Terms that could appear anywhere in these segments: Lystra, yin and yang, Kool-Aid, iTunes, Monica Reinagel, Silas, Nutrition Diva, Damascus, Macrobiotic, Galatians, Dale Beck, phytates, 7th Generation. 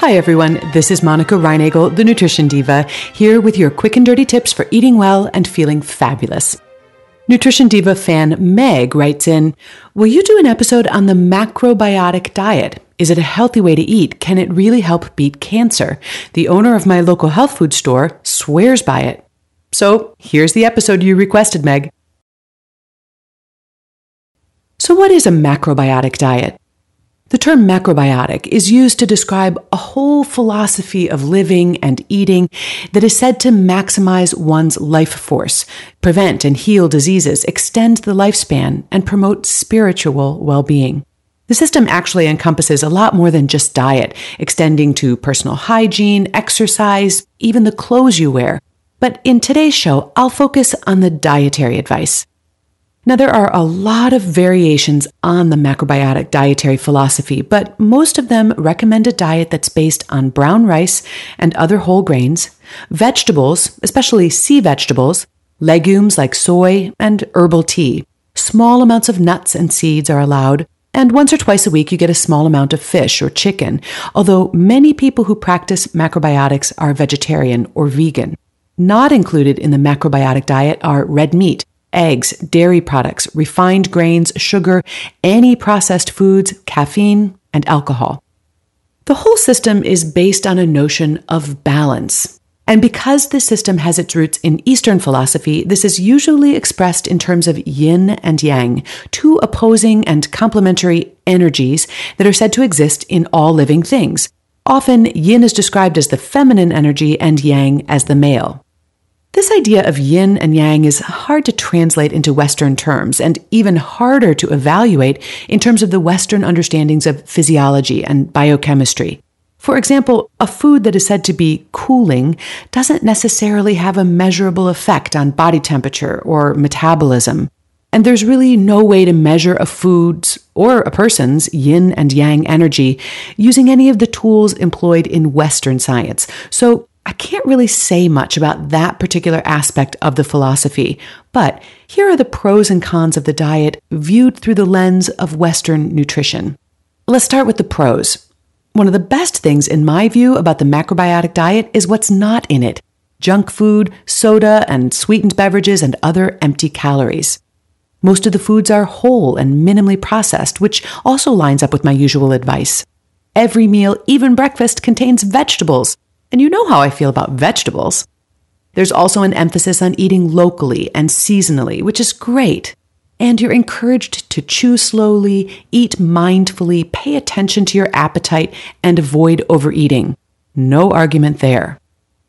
Hi everyone, this is Monica Reinagel, the Nutrition Diva, here with your quick and dirty tips for eating well and feeling fabulous. Nutrition Diva fan Meg writes in, will you do an episode on the macrobiotic diet? Is it a healthy way to eat? Can it really help beat cancer? The owner of my local health food store swears by it. So here's the episode you requested, Meg. So what is a macrobiotic diet? The term macrobiotic is used to describe a whole philosophy of living and eating that is said to maximize one's life force, prevent and heal diseases, extend the lifespan, and promote spiritual well-being. The system actually encompasses a lot more than just diet, extending to personal hygiene, exercise, even the clothes you wear. But in today's show, I'll focus on the dietary advice. Now, there are a lot of variations on the macrobiotic dietary philosophy, but most of them recommend a diet that's based on brown rice and other whole grains, vegetables, especially sea vegetables, legumes like soy, and herbal tea. Small amounts of nuts and seeds are allowed, and once or twice a week you get a small amount of fish or chicken, although many people who practice macrobiotics are vegetarian or vegan. Not included in the macrobiotic diet are red meat, eggs, dairy products, refined grains, sugar, any processed foods, caffeine, and alcohol. The whole system is based on a notion of balance. And because this system has its roots in Eastern philosophy, this is usually expressed in terms of yin and yang, two opposing and complementary energies that are said to exist in all living things. Often, yin is described as the feminine energy and yang as the male. This idea of yin and yang is hard to translate into Western terms and even harder to evaluate in terms of the Western understandings of physiology and biochemistry. For example, a food that is said to be cooling doesn't necessarily have a measurable effect on body temperature or metabolism. And there's really no way to measure a food's or a person's yin and yang energy using any of the tools employed in Western science. So I can't really say much about that particular aspect of the philosophy, but here are the pros and cons of the diet viewed through the lens of Western nutrition. Let's start with the pros. One of the best things, in my view, about the macrobiotic diet is what's not in it: junk food, soda, and sweetened beverages, and other empty calories. Most of the foods are whole and minimally processed, which also lines up with my usual advice. Every meal, even breakfast, contains vegetables. And you know how I feel about vegetables. There's also an emphasis on eating locally and seasonally, which is great. And you're encouraged to chew slowly, eat mindfully, pay attention to your appetite, and avoid overeating. No argument there.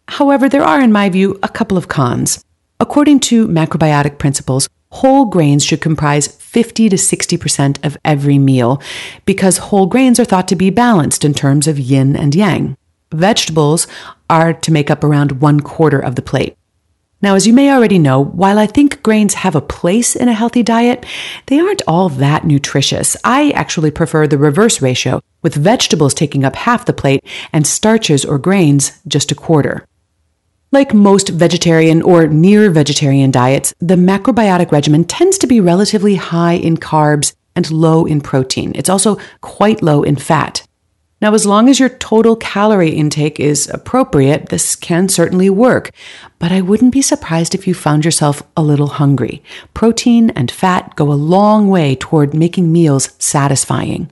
However, there are, in my view, a couple of cons. According to macrobiotic principles, whole grains should comprise 50 to 60% of every meal because whole grains are thought to be balanced in terms of yin and yang. Vegetables are to make up around 1/4 of the plate. Now, as you may already know, while I think grains have a place in a healthy diet, they aren't all that nutritious. I actually prefer the reverse ratio, with vegetables taking up half the plate and starches or grains just 1/4. Like most vegetarian or near-vegetarian diets, the macrobiotic regimen tends to be relatively high in carbs and low in protein. It's also quite low in fat. Now, as long as your total calorie intake is appropriate, this can certainly work, but I wouldn't be surprised if you found yourself a little hungry. Protein and fat go a long way toward making meals satisfying.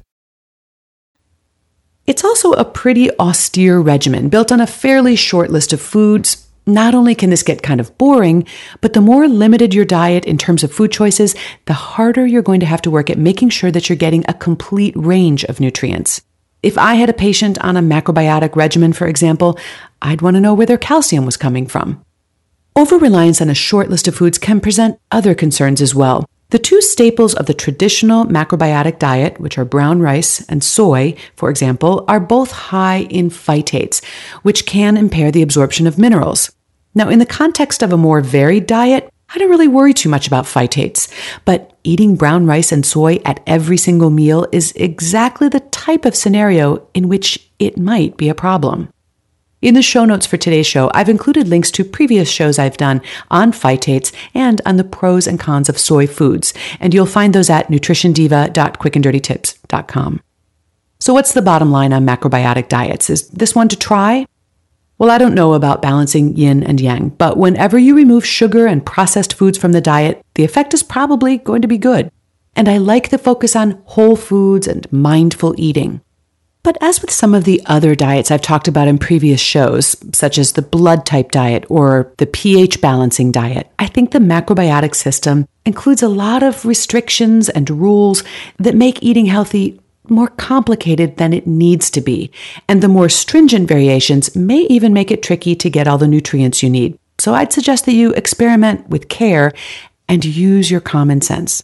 It's also a pretty austere regimen built on a fairly short list of foods. Not only can this get kind of boring, but the more limited your diet in terms of food choices, the harder you're going to have to work at making sure that you're getting a complete range of nutrients. If I had a patient on a macrobiotic regimen, for example, I'd want to know where their calcium was coming from. Over-reliance on a short list of foods can present other concerns as well. The two staples of the traditional macrobiotic diet, which are brown rice and soy, for example, are both high in phytates, which can impair the absorption of minerals. Now, in the context of a more varied diet, I don't really worry too much about phytates, but eating brown rice and soy at every single meal is exactly the type of scenario in which it might be a problem. In the show notes for today's show, I've included links to previous shows I've done on phytates and on the pros and cons of soy foods, and you'll find those at nutritiondiva.quickanddirtytips.com. So what's the bottom line on macrobiotic diets? Is this one to try? Well, I don't know about balancing yin and yang, but whenever you remove sugar and processed foods from the diet, the effect is probably going to be good. And I like the focus on whole foods and mindful eating. But as with some of the other diets I've talked about in previous shows, such as the blood type diet or the pH balancing diet, I think the macrobiotic system includes a lot of restrictions and rules that make eating healthy more complicated than it needs to be, and the more stringent variations may even make it tricky to get all the nutrients you need. So I'd suggest that you experiment with care and use your common sense.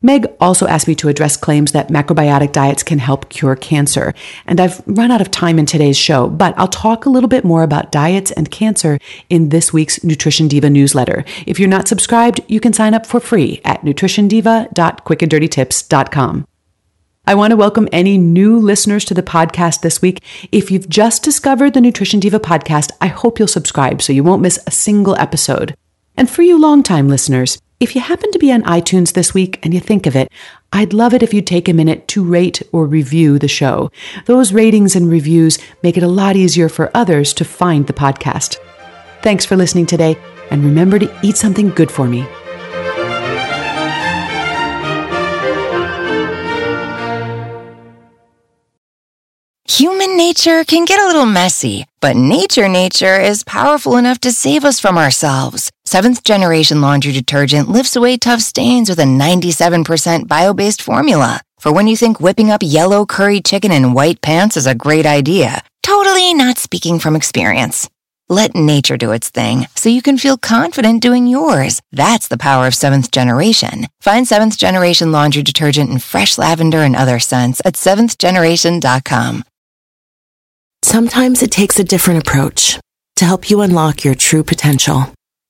Meg also asked me to address claims that macrobiotic diets can help cure cancer, and I've run out of time in today's show, but I'll talk a little bit more about diets and cancer in this week's Nutrition Diva newsletter. If you're not subscribed, you can sign up for free at nutritiondiva.quickanddirtytips.com. I want to welcome any new listeners to the podcast this week. If you've just discovered the Nutrition Diva podcast, I hope you'll subscribe so you won't miss a single episode. And for you longtime listeners, if you happen to be on iTunes this week and you think of it, I'd love it if you'd take a minute to rate or review the show. Those ratings and reviews make it a lot easier for others to find the podcast. Thanks for listening today, and remember to eat something good for me. Human nature can get a little messy, but nature is powerful enough to save us from ourselves. 7th Generation laundry detergent lifts away tough stains with a 97% bio-based formula. For when you think whipping up yellow curry chicken in white pants is a great idea, totally not speaking from experience. Let nature do its thing so you can feel confident doing yours. That's the power of 7th Generation. Find 7th Generation laundry detergent in fresh lavender and other scents at 7thgeneration.com. Sometimes it takes a different approach to help you unlock your true potential.